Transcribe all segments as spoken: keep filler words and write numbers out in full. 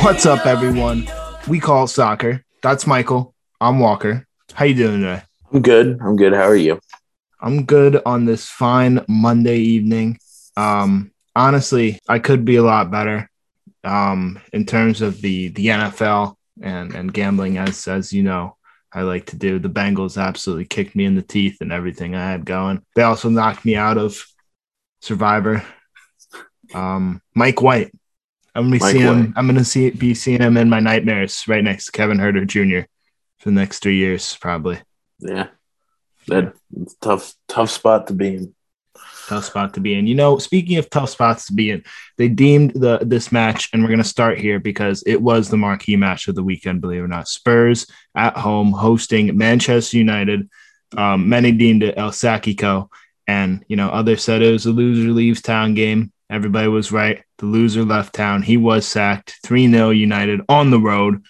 What's up, everyone? We call it soccer. That's Michael. I'm Walker. How you doing today? I'm good. I'm good. How are you? I'm good on this fine Monday evening. Um, honestly, I could be a lot better um, in terms of the, the N F L and, and gambling. As, as you know, I like to do. The Bengals absolutely kicked me in the teeth and everything I had going. They also knocked me out of Survivor. Um, Mike White. I'm gonna Mike see him. White. I'm gonna see be seeing him in my nightmares, right next to Kevin Herter Junior for the next three years, probably. Yeah, that tough, tough spot to be in. Tough spot to be in. You know, speaking of tough spots to be in, they deemed the this match, and we're gonna start here because it was the marquee match of the weekend. Believe it or not, Spurs at home hosting Manchester United. Um, many deemed it El Sacico, and you know, others said it was a loser leaves town game. Everybody was right. The loser left town. He was sacked. three nil United on the road.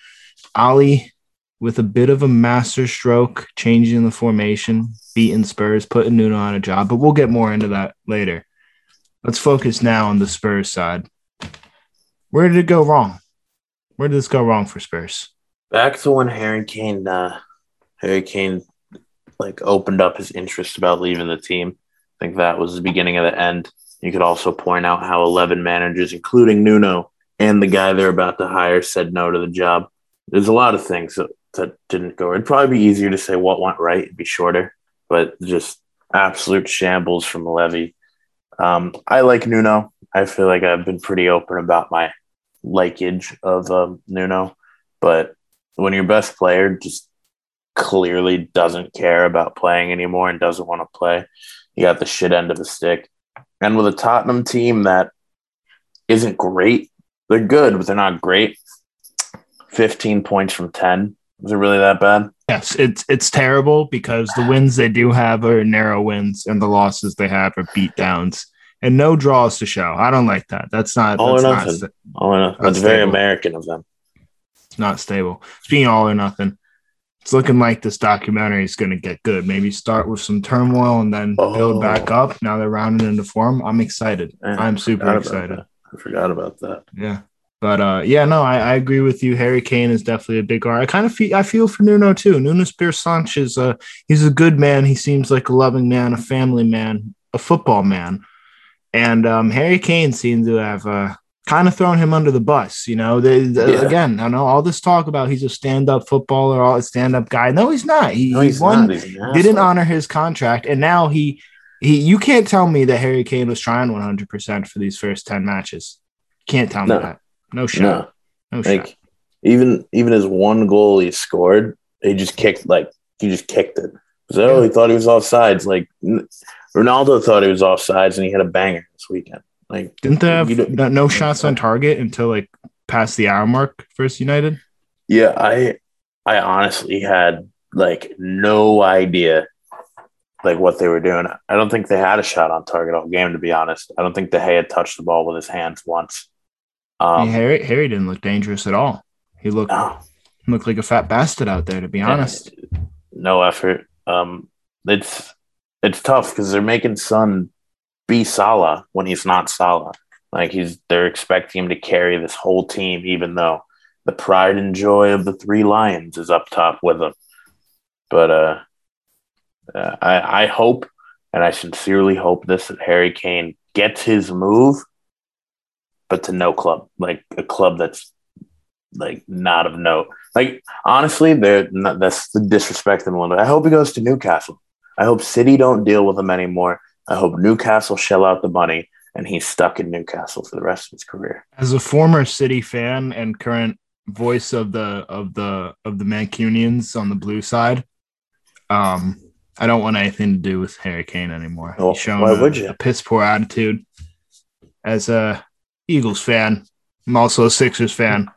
Ali, with a bit of a master stroke, changing the formation, beating Spurs, putting Nuno on a job. But we'll get more into that later. Let's focus now on the Spurs side. Where did it go wrong? Where did this go wrong for Spurs? Back to when Harry Kane, uh, Harry Kane like, opened up his interest about leaving the team. I think that was the beginning of the end. You could also point out how eleven managers, including Nuno and the guy they're about to hire, said no to the job. There's a lot of things that, that didn't go. It'd probably be easier to say what went right. It'd be shorter, but just absolute shambles from Levy. Um, I like Nuno. I feel like I've been pretty open about my likage of um, Nuno, but when your best player just clearly doesn't care about playing anymore and doesn't want to play, you got the shit end of the stick. And with a Tottenham team that isn't great, they're good, but they're not great. fifteen points from ten. Is it really that bad? Yes, it's it's terrible because the wins they do have are narrow wins and the losses they have are beatdowns. And no draws to show. I don't like that. That's not all that's or nothing. Not sta- all or nothing. That's very American of them. It's not stable. Speaking of all or nothing, it's looking like this documentary is going to get good. Maybe start with some turmoil and then oh. build back up. Now they're rounding into form. I'm excited. Man, I'm super excited. I forgot about that. Yeah. But, uh, yeah, no, I, I agree with you. Harry Kane is definitely a big R. I kind of feel, I feel for Nuno, too. Nuno Espírito Santo is a, he's a good man. He seems like a loving man, a family man, a football man. And um, Harry Kane seems to have uh, kind of thrown him under the bus, you know. They, they, yeah. Again, I know all this talk about he's a stand-up footballer, all a stand-up guy. No, he's not. He, no, he's he won, not. He's didn't honor his contract, and now he he. You can't tell me that Harry Kane was trying one hundred percent for these first ten matches. Can't tell me no. that. No shot. No, no shot. Like, even even his one goal he scored, he just kicked like he just kicked it. So yeah. He thought he was offsides. Like Ronaldo thought he was offsides, and he had a banger this weekend. Like, didn't they have no, no shots on target until like past the hour mark versus United? Yeah, I I honestly had like no idea like what they were doing. I don't think they had a shot on target all game, to be honest. I don't think De Gea touched the ball with his hands once. Um, yeah, Harry Harry didn't look dangerous at all. He looked no. looked like a fat bastard out there, to be honest. No effort. Um, it's it's tough because they're making Son be Salah when he's not Salah. Like he's, they're expecting him to carry this whole team, even though the pride and joy of the three lions is up top with him. But uh, uh, I, I hope, and I sincerely hope this, that Harry Kane gets his move, but to no club, like a club that's like not of note. Like honestly, they're not, that's the disrespect in London. I hope he goes to Newcastle. I hope City don't deal with him anymore. I hope Newcastle shell out the money and he's stuck in Newcastle for the rest of his career. As a former City fan and current voice of the of the of the Mancunians on the blue side, um, I don't want anything to do with Harry Kane anymore. Well, he's shown why a, would you? a piss poor attitude. As a Eagles fan, I'm also a Sixers fan.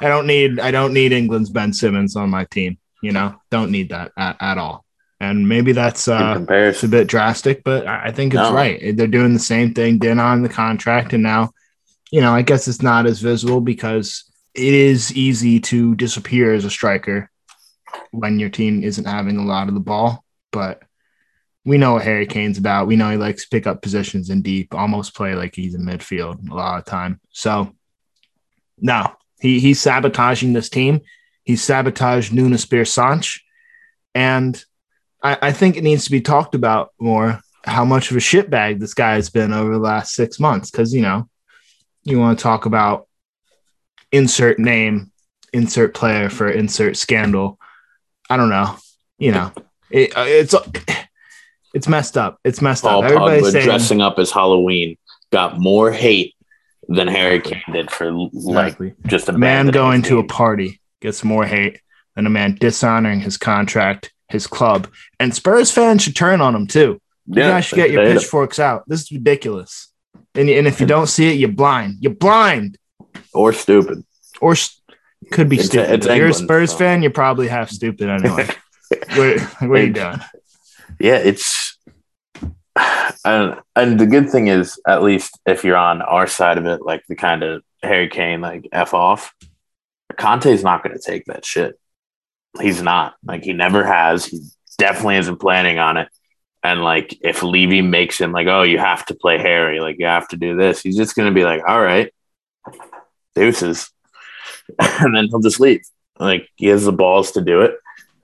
I don't need I don't need England's Ben Simmons on my team. You know, don't need that at, at all. And maybe that's uh, it's a bit drastic, but I think it's no. right. They're doing the same thing, dent on the contract. And now, you know, I guess it's not as visible because it is easy to disappear as a striker when your team isn't having a lot of the ball. But we know what Harry Kane's about. We know he likes to pick up positions in deep, almost play like he's in midfield a lot of time. So, no, he, he's sabotaging this team. He sabotaged Nuno Espírito Santo. And I, I think it needs to be talked about more how much of a shitbag this guy has been over the last six months. Because, you know, you want to talk about insert name, insert player for insert scandal. I don't know. You know, it, it's it's messed up. It's messed Paul up. Everybody's Pogba saying, dressing up as Halloween got more hate than Harry Kane did for like exactly. just a man going to a party gets more hate than a man dishonoring his contract, his club, and Spurs fans should turn on him too. Yeah, you guys should get your pitchforks out. This is ridiculous. And and if you don't see it, you're blind. You're blind. Or stupid. Or st- could be it's stupid. A, if England, you're a Spurs so. fan, you're probably half stupid anyway. what, what are you doing? Yeah, it's and and the good thing is, at least if you're on our side of it, like the kind of Harry Kane, like F off, Conte's not going to take that shit. He's not. Like, he never has. He definitely isn't planning on it. And, like, if Levy makes him, like, oh, you have to play Harry. Like, you have to do this. He's just going to be like, all right, deuces. And then he'll just leave. Like, he has the balls to do it.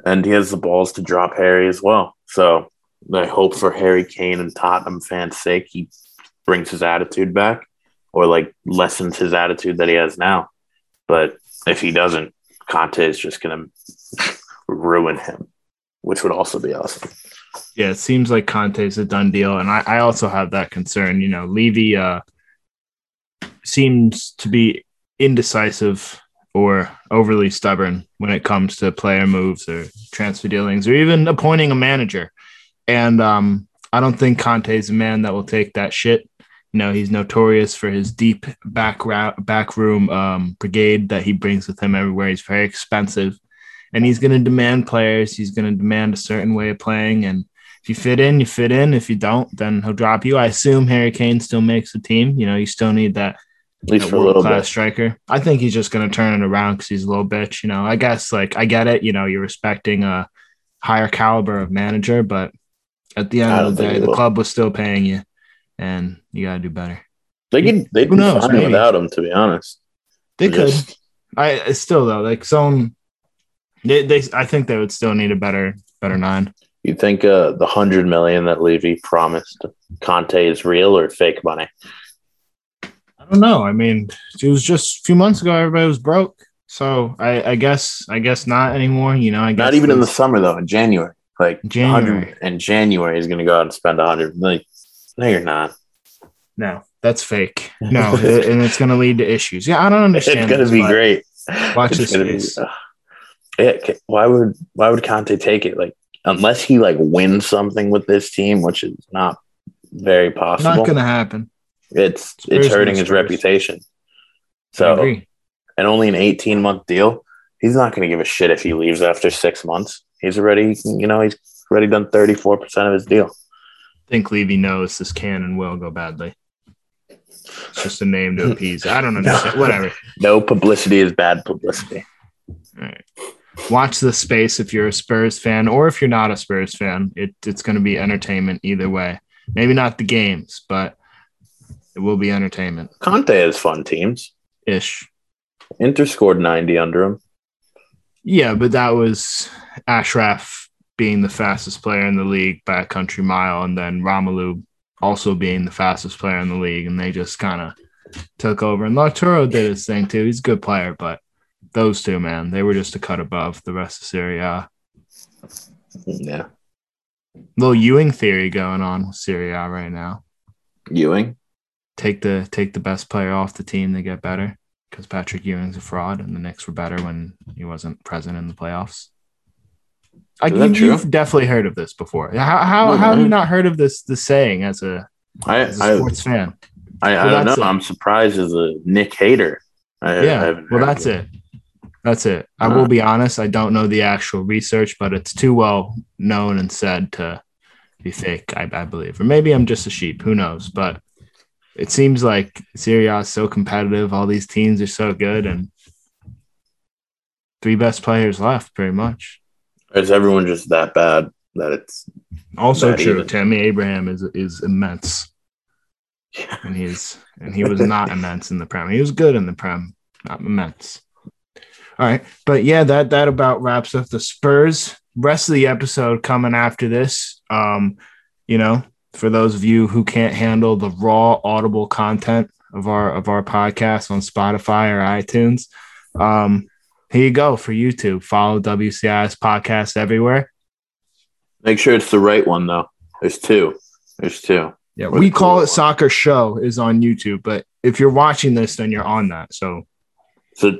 And he has the balls to drop Harry as well. So I hope for Harry Kane and Tottenham fans' sake, he brings his attitude back or, like, lessens his attitude that he has now. But if he doesn't, Conte is just going to ruin him, which would also be awesome. Yeah, it seems like Conte's a done deal, and I, I also have that concern. You know, Levy uh, seems to be indecisive or overly stubborn when it comes to player moves or transfer dealings or even appointing a manager. And um, I don't think Conte's a man that will take that shit. You know, he's notorious for his deep back route, back room um, brigade that he brings with him everywhere. He's very expensive, and he's going to demand players. He's going to demand a certain way of playing. And if you fit in, you fit in. If you don't, then he'll drop you. I assume Harry Kane still makes the team. You know, you still need that world-class striker. I think he's just going to turn it around because he's a little bitch. You know, I guess, like, I get it. You know, you're respecting a higher caliber of manager, but at the end of the day, the club was still paying you. And you gotta do better. They could. They could fine without him, to be honest. They could. Just... I still though, like some. They, they. I think they would still need a better, better nine. You think uh, the hundred million that Levy promised Conte is real or fake money? I don't know. I mean, it was just a few months ago. Everybody was broke, so I, I guess. I guess not anymore. You know, I guess not even in the summer though. In January, like January, and January is going to go out and spend a hundred million. No, you're not. No, that's fake. No, it, and it's going to lead to issues. Yeah, I don't understand. It's going to be great. Watch it's this. Be, uh, yeah, why would why would Conte take it? Like, unless he like wins something with this team, which is not very possible. Not going to happen. It's Spurs it's hurting his reputation. So, and only an eighteen month deal. He's not going to give a shit if he leaves after six months. He's already, you know, he's already done thirty-four percent of his deal. I think Levy knows this can and will go badly. It's just a name to appease. I don't understand. No, whatever. No publicity is bad publicity. All right. Watch this space if you're a Spurs fan or if you're not a Spurs fan. It, it's going to be entertainment either way. Maybe not the games, but it will be entertainment. Conte has fun teams. Ish. Inter scored ninety under him. Yeah, but that was Ashraf being the fastest player in the league by a country mile, and then Romelu also being the fastest player in the league, and they just kind of took over. And Lautaro did his thing, too. He's a good player, but those two, man, they were just a cut above the rest of Serie A. Yeah. Little Ewing theory going on with Serie A right now. Ewing? Take the take the best player off the team, they get better, because Patrick Ewing's a fraud, and the Knicks were better when he wasn't present in the playoffs. I, you, you've definitely heard of this before. How how, no, how have you not heard of this the saying as a, I, as a sports I, fan? I, I, well, I don't know. A, I'm surprised as a Nick hater. I, yeah, I well, that's it. it. That's it. I uh, will be honest. I don't know the actual research, but it's too well known and said to be fake, I, I believe. Or maybe I'm just a sheep. Who knows? But it seems like Serie A is so competitive. All these teams are so good. And three best players left, pretty much. Is everyone just that bad that it's also that true? Even? Tammy Abraham is is immense. Yeah. And he's and he was not immense in the Prem. He was good in the Prem, not immense. All right. But yeah, that that about wraps up the Spurs. Rest of the episode coming after this. Um, you know, for those of you who can't handle the raw audible content of our of our podcast on Spotify or iTunes, um, here you go for YouTube. Follow W C I's podcast everywhere. Make sure it's the right one though. There's two. There's two. Yeah, we call it Soccer Show is on YouTube, but if you're watching this, then you're on that. So, so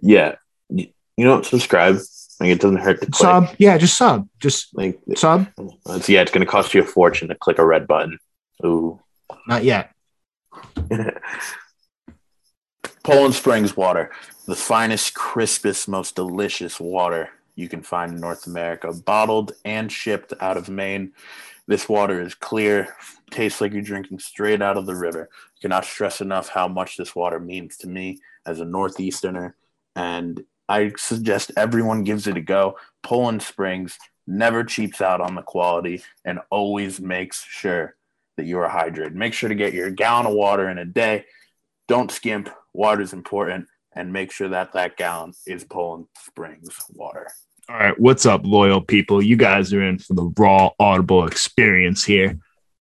yeah, you know, subscribe. Like it doesn't hurt to click. Sub, yeah, just sub, just like sub. It's, yeah, it's going to cost you a fortune to click a red button. Ooh, not yet. Poland Springs water, the finest, crispest, most delicious water you can find in North America, bottled and shipped out of Maine. This water is clear, tastes like you're drinking straight out of the river. I cannot stress enough how much this water means to me as a Northeasterner, and I suggest everyone gives it a go. Poland Springs never cheaps out on the quality and always makes sure that you are hydrated. Make sure to get your gallon of water in a day. Don't skimp. Water is important, and make sure that that gallon is Poland Springs water. All right, what's up, loyal people? You guys are in for the raw, audible experience here.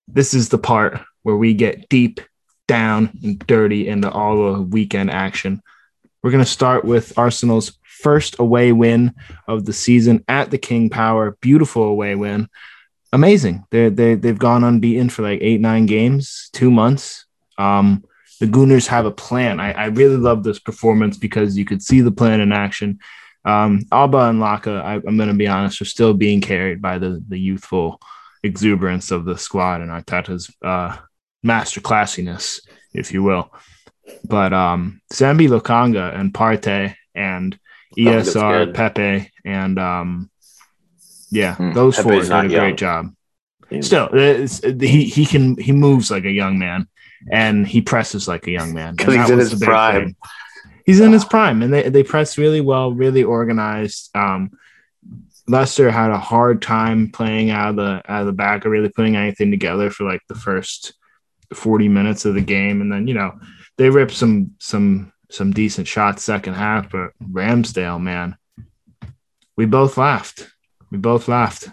This is the part where we get deep, down, and dirty into all the weekend action. We're going to start with Arsenal's first away win of the season at the King Power. Beautiful away win. Amazing. They're, they, they've gone unbeaten for like eight, nine games, two months. Um, the Gooners have a plan. I, I really love this performance because you could see the plan in action. Um, Alba and Laka, I, I'm going to be honest, are still being carried by the, the youthful exuberance of the squad and Arteta's uh, master classiness, if you will. But um, Sambi Lokanga and Partey and E S R, Pepe, and um, yeah, mm, those Pepe's four did a young. great job. He's... Still, it's, he he can he moves like a young man and he presses like a young man. Because he's in his prime. Thing. He's in his prime, and they, they pressed really well, really organized. Um, Leicester had a hard time playing out of the out of the back or really putting anything together for like the first forty minutes of the game, and then you know they ripped some some some decent shots second half. But Ramsdale, man, we both laughed. We both laughed.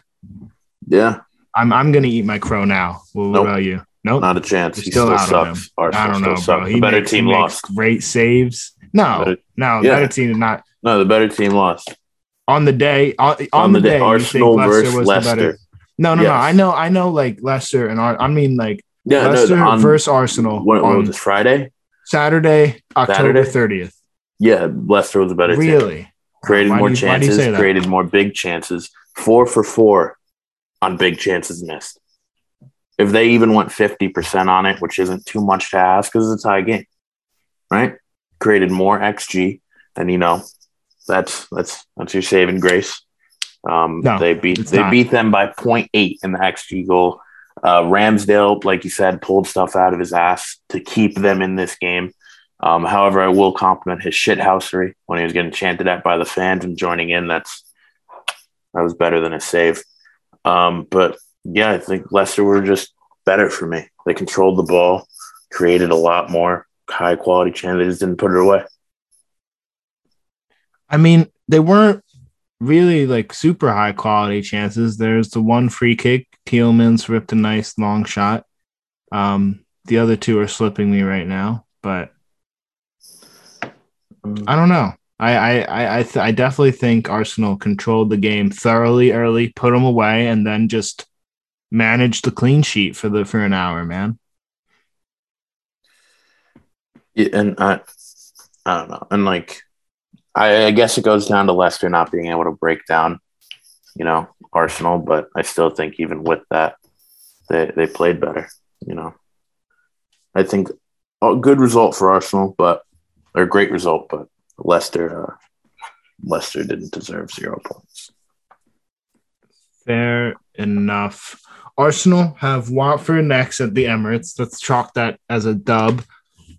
Yeah, I'm I'm gonna eat my crow now. What, nope. what about you? Nope, not a chance. You're he still, still sucks. I don't know, bro. He better makes, team he lost. Makes great saves. No, better, no, the yeah. better team did not. No, the better team lost. On the day, on, on, on the, the day, day Arsenal Leicester versus was Leicester. The better. No, no, yes. no. I know, I know. Like Leicester and Ar- I mean, like yeah, Leicester no, on, versus Arsenal. What, what was this, Friday? Saturday, October thirtieth. Yeah, Leicester was the better really? team. Really? Created why more you, chances. Created more big chances. Four for four on big chances missed. If they even went fifty percent on it, which isn't too much to ask, because it's a tie game, right? Created more X G, and you know that's that's that's your saving grace. Um, no, they beat they not. beat them by zero point eight in the X G goal. Uh, Ramsdale, like you said, pulled stuff out of his ass to keep them in this game. Um, however, I will compliment his shithousery when he was getting chanted at by the fans and joining in. That's that was better than a save. Um, but yeah, I think Leicester were just better for me. They controlled the ball, created a lot more high quality chance. They just didn't put it away. I mean, they weren't really like super high quality chances. There's the one free kick. Thielmans ripped a nice long shot. Um, the other two are slipping me right now, but I don't know. I I I, th- I definitely think Arsenal controlled the game thoroughly early, put them away, and then just managed the clean sheet for the for an hour, man. Yeah, and I, I don't know, and like, I, I guess it goes down to Leicester not being able to break down, you know, Arsenal. But I still think even with that, they they played better. You know, I think a good result for Arsenal, but or a great result, but Leicester uh, Leicester didn't deserve zero points. Fair enough. Arsenal have Watford next at the Emirates. Let's chalk that as a dub.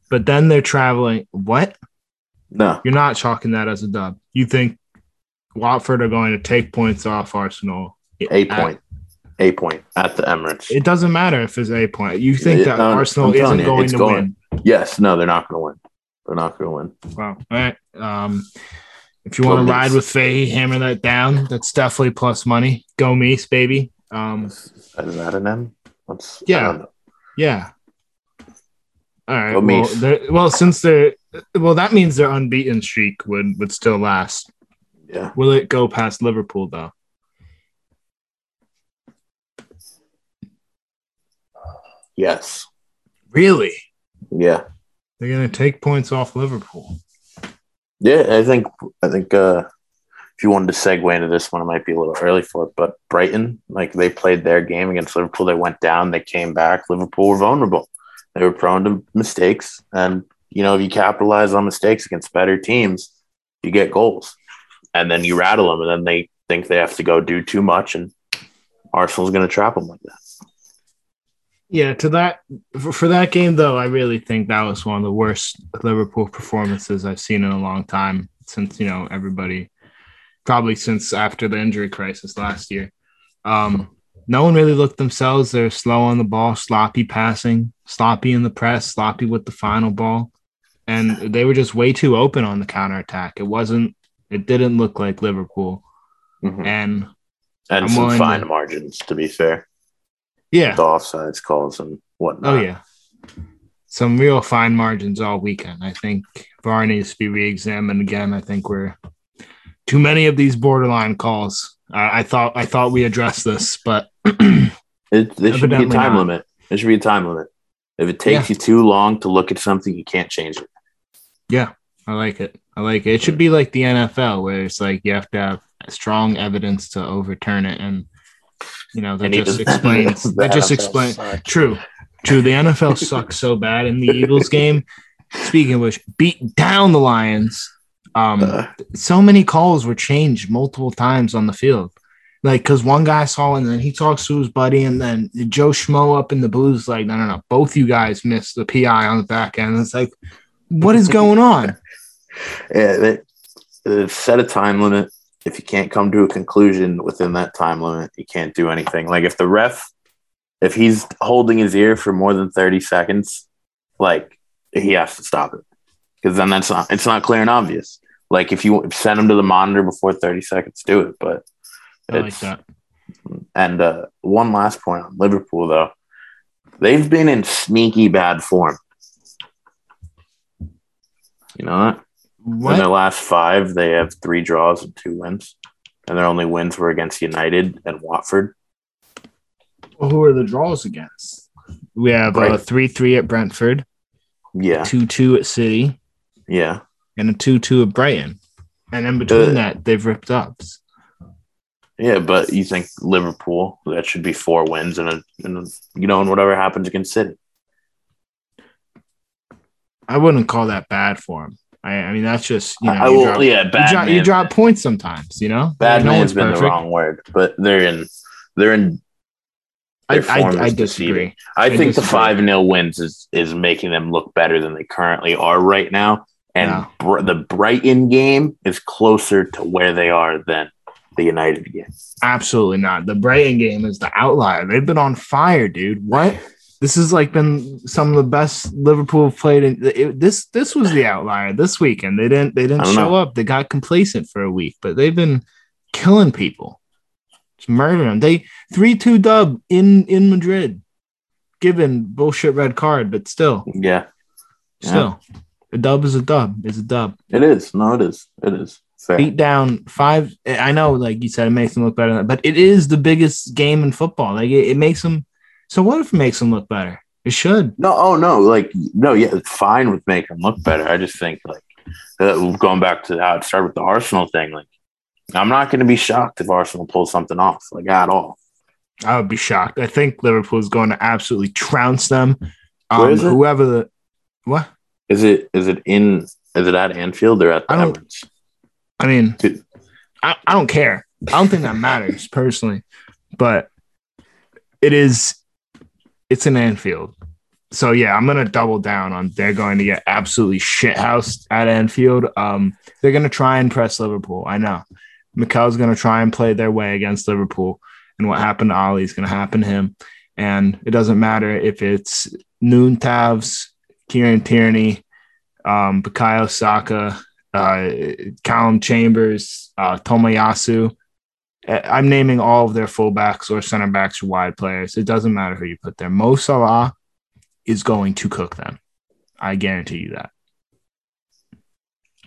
But then they're traveling. What? No. You're not chalking that as a dub. You think Watford are going to take points off Arsenal? A point. At, a point at the Emirates. It doesn't matter if it's a point. You think it, that no, Arsenal isn't you, going to going. win? Yes. No, they're not going to win. They're not going to win. Wow. All right. Um, if you want to ride with Faye, hammer that down. That's definitely plus money. Go Meese, baby. Um, is that an M? Let's, yeah. Yeah. All right. Go Meese. Well, well, since they're well, that means their unbeaten streak would, would still last. Yeah. Will it go past Liverpool though? Yes. Really? Yeah. They're gonna take points off Liverpool. Yeah, I think I think uh, if you wanted to segue into this one, it might be a little early for it. But Brighton, like they played their game against Liverpool, they went down, they came back. Liverpool were vulnerable; they were prone to mistakes, and you know if you capitalize on mistakes against better teams, you get goals, and then you rattle them, and then they think they have to go do too much, and Arsenal's going to trap them like that. Yeah, to that for that game though, I really think that was one of the worst Liverpool performances I've seen in a long time since, you know, everybody probably since after the injury crisis last year. Um, no one really looked themselves. They're slow on the ball, sloppy passing, sloppy in the press, sloppy with the final ball, and they were just way too open on the counterattack. It wasn't. It didn't look like Liverpool, mm-hmm. and and I'm some fine to, margins to be fair. Yeah. The offsides calls and whatnot. Oh, yeah. Some real fine margins all weekend. I think V A R needs to be re-examined again. I think we're too many of these borderline calls. Uh, I thought I thought we addressed this, but it, this should be a time not. limit. It should be a time limit. If it takes yeah. you too long to look at something, you can't change it. Yeah, I like it. I like it. It should be like the N F L where it's like you have to have strong evidence to overturn it and You know, that just explains. That just explains. True, true. The N F L sucks so bad in the Eagles game. Speaking of which, beat down the Lions. Um, uh, so many calls were changed multiple times on the field. Like, because one guy saw and then he talks to his buddy, and then Joe Schmo up in the blues, like, no, no, no. Both you guys missed the P I on the back end. It's like, what is going on? Yeah, they, they set a time limit. If you can't come to a conclusion within that time limit, you can't do anything. Like if the ref, if he's holding his ear for more than thirty seconds, like he has to stop it because then that's not, it's not clear and obvious. Like if you send him to the monitor before thirty seconds, do it. But it's, I like that. And uh, one last point on Liverpool though, they've been in sneaky bad form. You know that? What? In their last five, they have three draws and two wins. And their only wins were against United and Watford. Well, who are the draws against? We have a three three at Brentford. Yeah. two two at City. Yeah. And a two two at Brighton. And in between uh, that, they've ripped ups. Yeah, but you think Liverpool, that should be four wins and, a, and a, you know, and whatever happens against City. I wouldn't call that bad for him. I mean, that's just, you know, I will, you drop, yeah, bad you, drop, you drop points sometimes, you know? Bad no man's been perfect. The wrong word, but they're in, they're in, their I, I, I disagree. I, I think disagree. The five nil wins is, is making them look better than they currently are right now. And yeah. br- the Brighton game is closer to where they are than the United game. Absolutely not. The Brighton game is the outlier. They've been on fire, dude. What? This has like been some of the best Liverpool have played. In, it, this this was the outlier this weekend. They didn't they didn't show know. up. They got complacent for a week, but they've been killing people, just murdering them. They three two dub in in Madrid, given bullshit red card, but still, yeah, yeah. still a dub is a dub is a dub. It is no, it is it is fair. Beat down five. I know, like you said, it makes them look better, but it is the biggest game in football. Like it, it makes them. So what if it makes them look better? It should. No, oh, no. Like, no, yeah, it's fine with make them look better. I just think, like, uh, going back to how it started with the Arsenal thing, like, I'm not going to be shocked if Arsenal pulls something off, like, at all. I would be shocked. I think Liverpool is going to absolutely trounce them. Um, Where is it? Whoever the – what? Is it, is it in – is it at Anfield or at the Emirates? I mean, it, I, I don't care. I don't think that matters personally, but it is, it's an Anfield. So yeah, I'm going to double down on they're going to get absolutely shithoused at Anfield. Um, they're going to try and press Liverpool. I know. Mikel's going to try and play their way against Liverpool, and what happened to Ollie is going to happen to him. And it doesn't matter if it's Nuntavs, Kieran Tierney, um, Bukayo Saka, uh, Callum Chambers, uh, Tomiyasu. I'm naming all of their fullbacks or center backs or wide players. It doesn't matter who you put there. Mo Salah is going to cook them. I guarantee you that.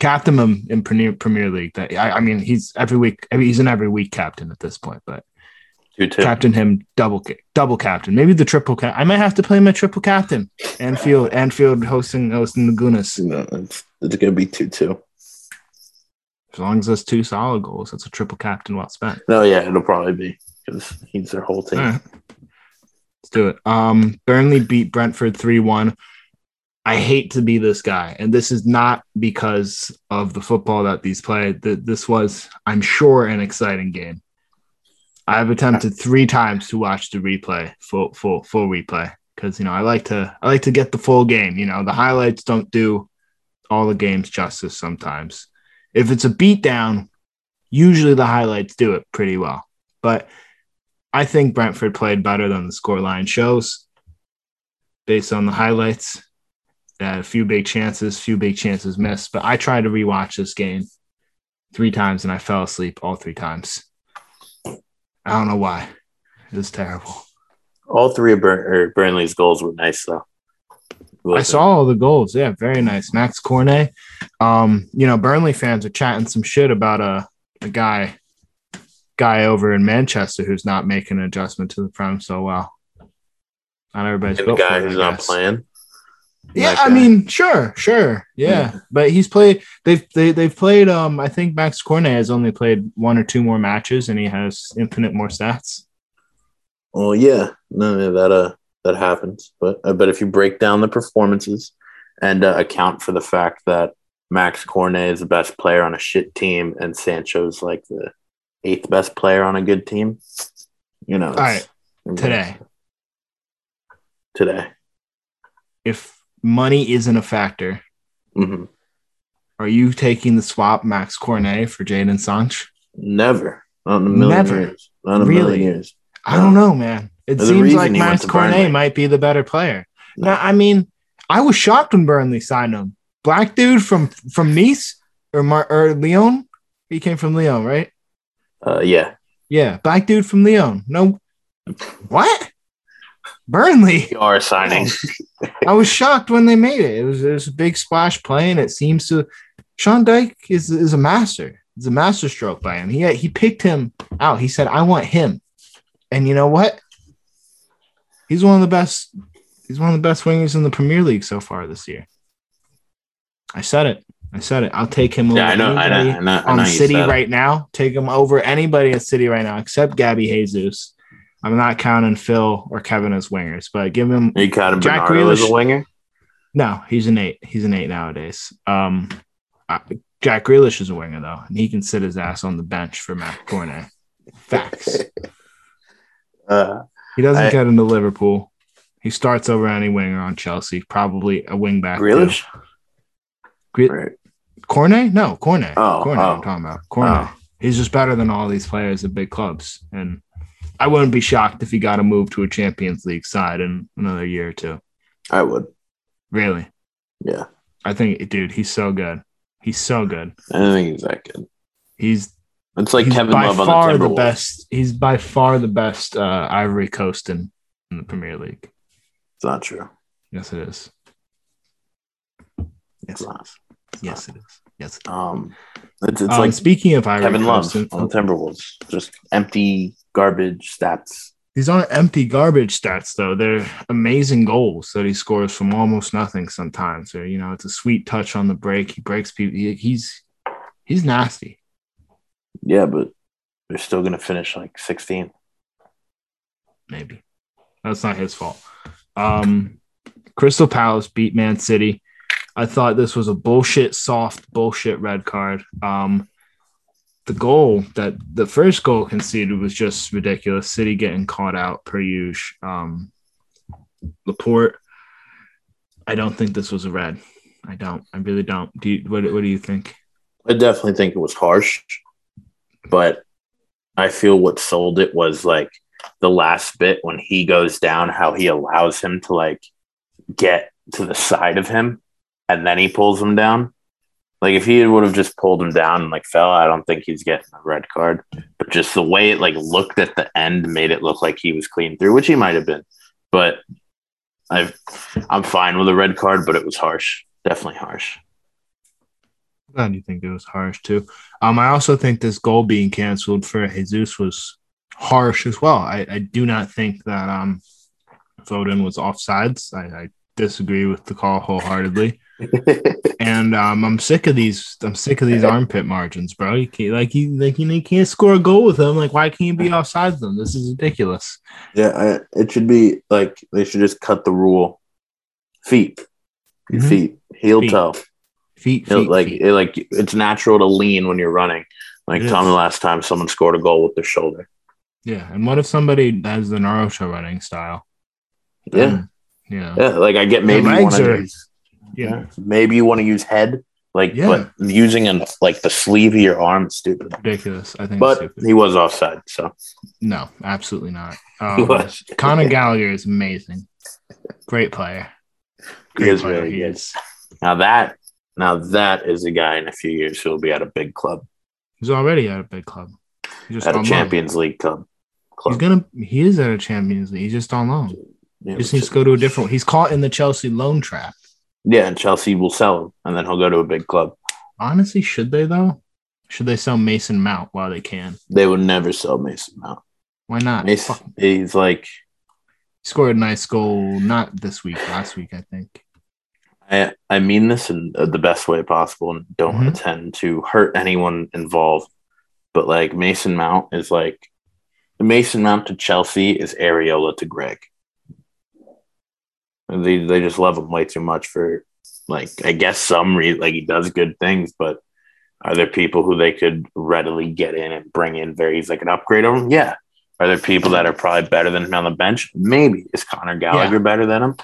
Captain him in Premier, Premier League. That I, I mean, he's every week. I mean, he's an every week captain at this point, but captain him double double captain. Maybe the triple cap. I might have to play him a triple captain. Anfield, Anfield hosting hosting the Gunners. No, it's, it's gonna be two two. As long as there's two solid goals, that's a triple captain well spent. No, yeah, it'll probably be because he's their whole team. Right. Let's do it. Um, Burnley beat Brentford three one. I hate to be this guy, and this is not because of the football that these played. This was, I'm sure, an exciting game. I've attempted three times to watch the replay, full full full replay, because you know I like to I like to get the full game. You know, the highlights don't do all the games justice sometimes. If it's a beatdown, usually the highlights do it pretty well. But I think Brentford played better than the scoreline shows, based on the highlights. A few big chances, few big chances missed. But I tried to rewatch this game three times, and I fell asleep all three times. I don't know why. It was terrible. All three of Burn- Burnley's goals were nice, though. I saw all the goals. Yeah, very nice. Max Cornet. Um, you know, Burnley fans are chatting some shit about a, a guy guy over in Manchester who's not making an adjustment to the prem so well. Not everybody's and the guy for it, who's not playing. Yeah, I mean, sure, sure, yeah. yeah. But he's played. They've they, they've played. Um, I think Max Cornet has only played one or two more matches, and he has infinite more stats. Well, yeah, no, no that uh, that happens. But uh, but if you break down the performances and uh, account for the fact that Max Cornet is the best player on a shit team, and Sancho's like the eighth best player on a good team, you know. All right, today, today, if money isn't a factor. Mm-hmm. Are you taking the swap Max Cornet for Jadon Sancho? Never. Not in a million Never. years. Not in really? a million years. No. I don't know, man. It There's seems like Max Cornet might be the better player. No. Now, I mean, I was shocked when Burnley signed him. Black dude from, from Nice or Mar- or Lyon. He came from Lyon, right? Uh, yeah. Yeah, black dude from Lyon. No. What? Burnley you are signing. I was shocked when they made it. It was, it was a big splash play, and it seems to Sean Dyche is is a master. It's a masterstroke by him. He he picked him out. He said, "I want him," and you know what? He's one of the best. He's one of the best wingers in the Premier League so far this year. I said it. I said it. I'll take him yeah, over I know, anybody I know, I know, I know on City right it. now. Take him over anybody at City right now, except Gabby Jesus. I'm not counting Phil or Kevin as wingers, but give him. You counting Jack Bernardo Grealish as a winger? No, he's an eight. He's an eight nowadays. Um, I, Jack Grealish is a winger though, and he can sit his ass on the bench for Matt Cornet. Facts. uh, he doesn't I, get into Liverpool. He starts over any winger on Chelsea, probably a wing back. Grealish. Gre- right. Cornet? No, Cornet. Oh, Cornet. Oh. I'm talking about Cornet. Oh. He's just better than all these players at big clubs, and I wouldn't be shocked if he got a move to a Champions League side in another year or two. I would. Really? Yeah. I think, dude, he's so good. He's so good. I don't think he's that good. He's. It's like he's Kevin Love on the Timberwolves. The best, he's by far the best uh, Ivory Coast in, in the Premier League. It's not true. Yes, it is. Yes, it's not. It's yes, not. it is. Yes. Um, it's, it's um, like speaking of Ivory Kevin Love and, on the Timberwolves, just empty garbage stats. These aren't empty garbage stats, though. They're amazing goals that he scores from almost nothing sometimes. Or you know, it's a sweet touch on the break. He breaks people. He, he's he's nasty. Yeah, but they're still going to finish like sixteenth. Maybe that's not his fault. Um, Crystal Palace beat Man City. I thought this was a bullshit, soft, bullshit red card. Um, the goal, that the first goal conceded was just ridiculous. City getting caught out per usual. Um, Laporte, I don't think this was a red. I don't. I really don't. Do you, what, what do you think? I definitely think it was harsh, but I feel what sold it was like the last bit when he goes down, how he allows him to like get to the side of him and then he pulls him down. Like if he would have just pulled him down and like fell, I don't think he's getting a red card. But just the way it like looked at the end made it look like he was clean through, which he might have been. But I've, I'm fine with a red card, but it was harsh. Definitely harsh. I'm glad you think it was harsh too. Um, I also think this goal being canceled for Jesus was harsh as well. I, I do not think that um, Foden was offsides. I, I disagree with the call wholeheartedly. and um, I'm sick of these. I'm sick of these armpit margins, bro. You can't like you like you, know, you can't score a goal with them. Like, why can't you be offsides them? This is ridiculous. Yeah, I, it should be like they should just cut the rule. Feet, mm-hmm. feet, heel feet. toe, feet. feet, it, like feet. It, like it's natural to lean when you're running. Like tell me last time someone scored a goal with their shoulder. Yeah, and what if somebody has the Naruto running style? Yeah, um, yeah, yeah. Like I get maybe one of these. Yeah, maybe you want to use head, like, yeah. but using an, like the sleeve of your arm is stupid, ridiculous. I think, but he was offside, so no, absolutely not. Um, Conor Gallagher is amazing, great player. Great he is player. Really he is. Now that, now that is a guy in a few years who will be at a big club. He's already at a big club. He's just at a Champions League club. club. He's gonna. He is at a Champions League. He's just on loan. Yeah, he just needs to go to a different one. He's caught in the Chelsea loan trap. Yeah, and Chelsea will sell him, and then he'll go to a big club. Honestly, should they, though? Should they sell Mason Mount while they can? They would never sell Mason Mount. Why not? Mason, he's like... He scored a nice goal, not this week, last week, I think. I I mean this in the best way possible and don't mm-hmm. intend to hurt anyone involved, but, like, Mason Mount is like... The Mason Mount to Chelsea is Areola to Greg. They they just love him way too much for, like, I guess some reason. Like, he does good things, but are there people who they could readily get in and bring in very easily? Like, an upgrade on him? Yeah. Are there people that are probably better than him on the bench? Maybe. Is Conor Gallagher yeah. better than him?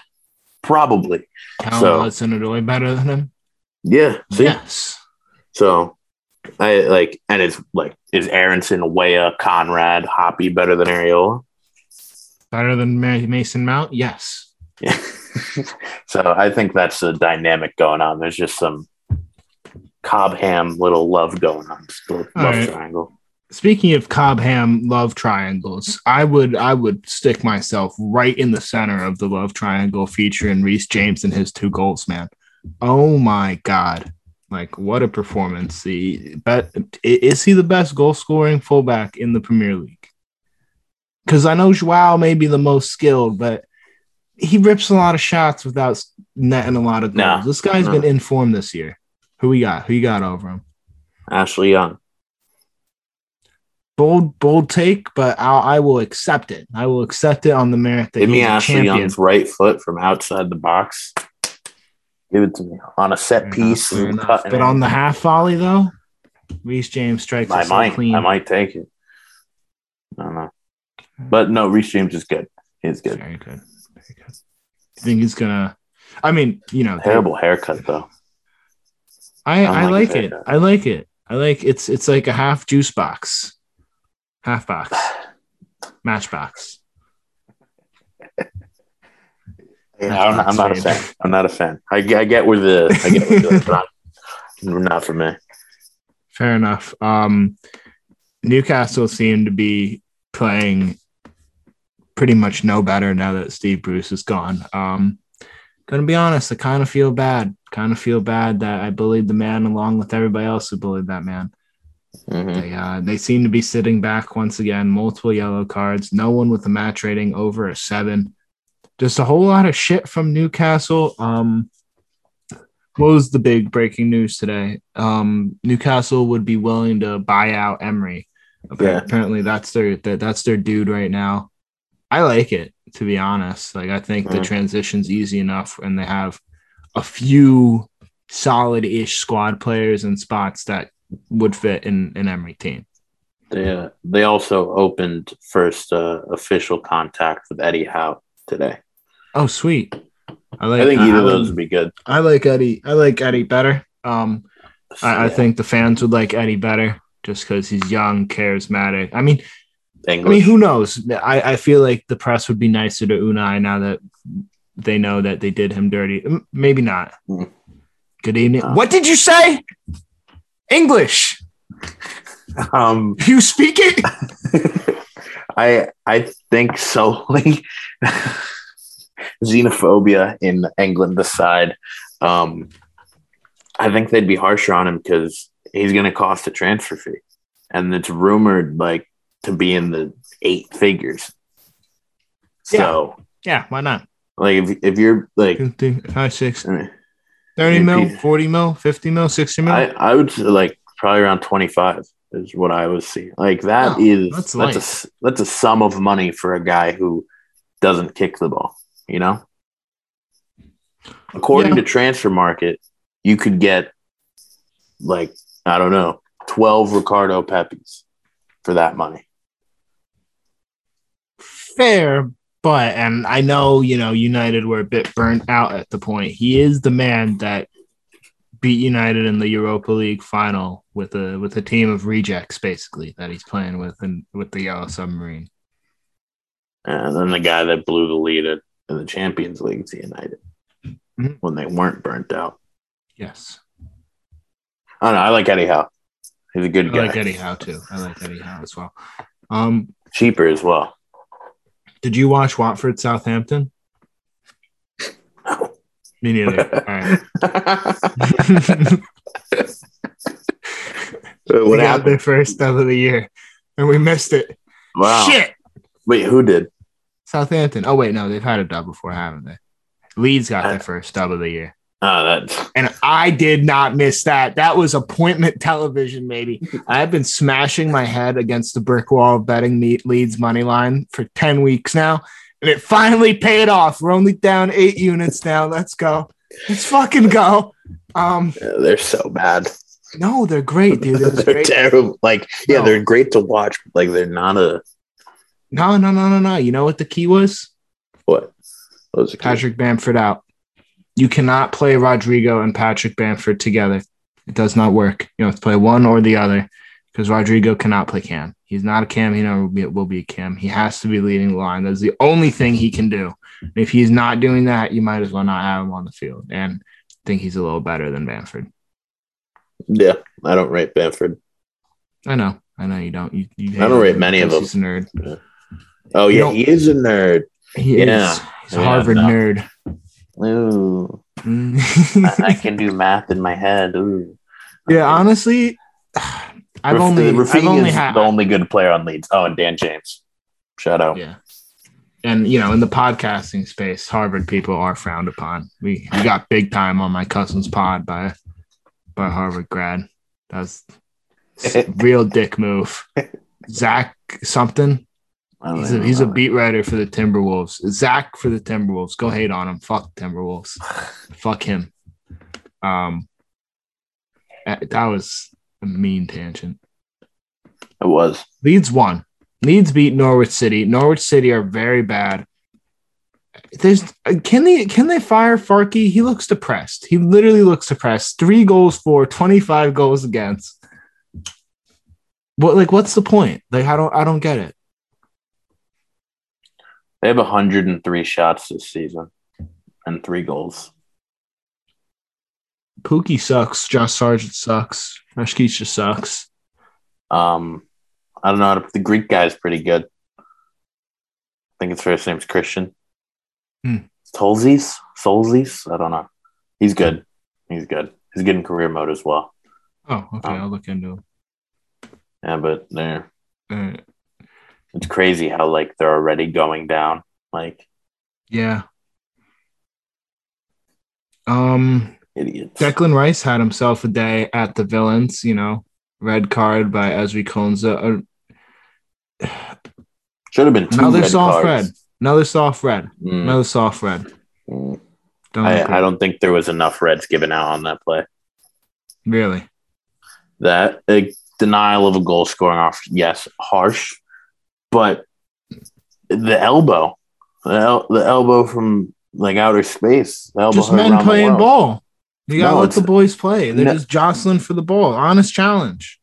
Probably. Callum Hudson-Odoi better than him? Yeah. See? Yes. So, I like, and it's like, is Aronson, Weah, Conrad, Hoppy better than Areola? Better than Mason Mount? Yes. Yeah. So I think that's the dynamic going on. There's just some Cobham little love going on. Love right. triangle. Speaking of Cobham love triangles, I would I would stick myself right in the center of the love triangle featuring Reece James and his two goals, man. Oh my God. Like, what a performance. The but is he the best goal scoring fullback in the Premier League? Because I know Joao may be the most skilled, but he rips a lot of shots without netting a lot of goals. Nah, this guy's nah. been in form this year. Who we got? Who you got over him? Ashley Young. Bold, bold take, but I'll, I will accept it. I will accept it on the merit that Give he's me Ashley champion. Young's right foot from outside the box. Give it to me on a set fair piece. Enough, but on the half volley, though, Reece James strikes I might, so clean. I might take it. I don't know. But no, Reece James is good. He's good. Very good. I think he's gonna. I mean, you know, terrible that, haircut though. I I, I like, like it. I like it. I like it's it's like a half juice box, half box, matchbox. Yeah, I don't, I'm not a fan. I'm not a fan. I, I get where the I get where the it's not, not for me. Fair enough. Um, Newcastle seemed to be playing pretty much no better now that Steve Bruce is gone. Um, gonna be honest, I kind of feel bad. Kind of feel bad that I bullied the man along with everybody else who bullied that man. Mm-hmm. They, uh, they seem to be sitting back once again. Multiple yellow cards. No one with a match rating over a seven. Just a whole lot of shit from Newcastle. Um, what was the big breaking news today? Um, Newcastle would be willing to buy out Emery. Yeah. Apparently, that's their that, that's their dude right now. I like it, to be honest. Like, I think mm-hmm. the transition's easy enough, and they have a few solid-ish squad players in spots that would fit in an Emery team. They, uh, they also opened first uh, official contact with Eddie Howe today. Oh, sweet. I, like, I think either of those would be good. I like Eddie. I like Eddie better. Um, so, I, yeah. I think the fans would like Eddie better just because he's young, charismatic. I mean, English. I mean, who knows? I, I feel like the press would be nicer to Unai now that they know that they did him dirty. Maybe not. Mm. Good evening. Um, what did you say? English. Um, you speak it? I I think so. Like xenophobia in England aside, um, I think they'd be harsher on him because he's going to cost a transfer fee, and it's rumored like to be in the eight figures. Yeah. So yeah, why not? Like if if you're like fifty, five, six, I mean, thirty mil, forty mil, fifty mil, sixty mil. I, I would say like probably around twenty-five is what I was seeing. Like that oh, is that's, that's a that's a sum of money for a guy who doesn't kick the ball. You know, according yeah. to Transfer Market, you could get like, I don't know, twelve Ricardo Pepis for that money. Fair, but, and I know, you know, United were a bit burnt out at the point. He is the man that beat United in the Europa League final with a, with a team of rejects, basically, that he's playing with and with the Yellow Submarine. And then the guy that blew the lead at in the Champions League to United mm-hmm. when they weren't burnt out. Yes. I don't know. I like Eddie Howe. He's a good I guy. I like Eddie Howe, too. I like Eddie Howe as well. Um, Cheaper as well. Did you watch Watford Southampton? No. Me neither. All right. We got their first dub of the year, and we missed it. Wow. Shit. Wait, who did? Southampton. Oh, wait, no. They've had a dub before, haven't they? Leeds got their first dub of the year. Oh, that's... And I did not miss that. That was appointment television, maybe. I've been smashing my head against the brick wall betting Leeds money line for ten weeks now, and it finally paid off. We're only down eight units now. Let's go. Let's fucking go. Um, yeah, they're so bad. No, they're great, dude. It was they're great. Terrible. Like, yeah, no. They're great to watch. But, like, they're not a... No, no, no, no, no. You know what the key was? What? What was the key? Patrick Bamford out. You cannot play Rodrigo and Patrick Bamford together. It does not work. You have to play one or the other because Rodrigo cannot play Cam. He's not a Cam. He never will be, will be a Cam. He has to be leading the line. That's the only thing he can do. And if he's not doing that, you might as well not have him on the field. And I think he's a little better than Bamford. Yeah, I don't rate Bamford. I know. I know you don't. You, you I don't rate many of them. He's a nerd. Yeah. Oh, yeah, he is a nerd. He yeah. is. He's a yeah, Harvard no. nerd. Ooh. I, I can do math in my head. Ooh. Yeah, I, honestly, I've Raf- only Rafinha I've only is had- the only good player on Leeds. Oh, and Dan James. Shout out. Yeah. And, you know, in the podcasting space, Harvard people are frowned upon. We we got big time on my cousin's pod by, by Harvard grad. That's a real dick move. Zach something. He's a, he's a beat writer for the Timberwolves. Zach for the Timberwolves. Go hate on him. Fuck Timberwolves. Fuck him. Um, that was a mean tangent. It was. Leeds won. Leeds beat Norwich City. Norwich City are very bad. There's can they can they fire Farke? He looks depressed. He literally looks depressed. Three goals for, twenty-five goals against. What like what's the point? Like I don't I don't get it. They have one hundred three shots this season and three goals. Pookie sucks. Josh Sargent sucks. Meshkisha sucks. Um, I don't know. How to, the Greek guy's pretty good. I think his first name's Christian. Hmm. Tolzis? Solzis? I don't know. He's good. He's good. He's good in career mode as well. Oh, okay. Um, I'll look into him. Yeah, but there. All right. It's crazy how, like, they're already going down. Like, yeah. Um, idiots. Declan Rice had himself a day at the Villains, you know, red card by Ezri Konsa. Should have been two another red soft cards. Red. Another soft red. Mm. Another soft red. Mm. Don't I, I don't think there was enough reds given out on that play. Really? that a denial of a goal scoring off, yes, harsh, but the elbow, the, el- the elbow from like outer space, the elbow just men playing ball. You gotta no, let the boys play. They're no, just jostling for the ball. Honest challenge.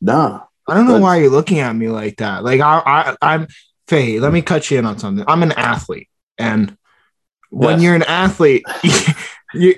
Nah, I don't know why you're looking at me like that. Like I, I, I'm Faye. Let me cut you in on something. I'm an athlete, and when yes. you're an athlete, you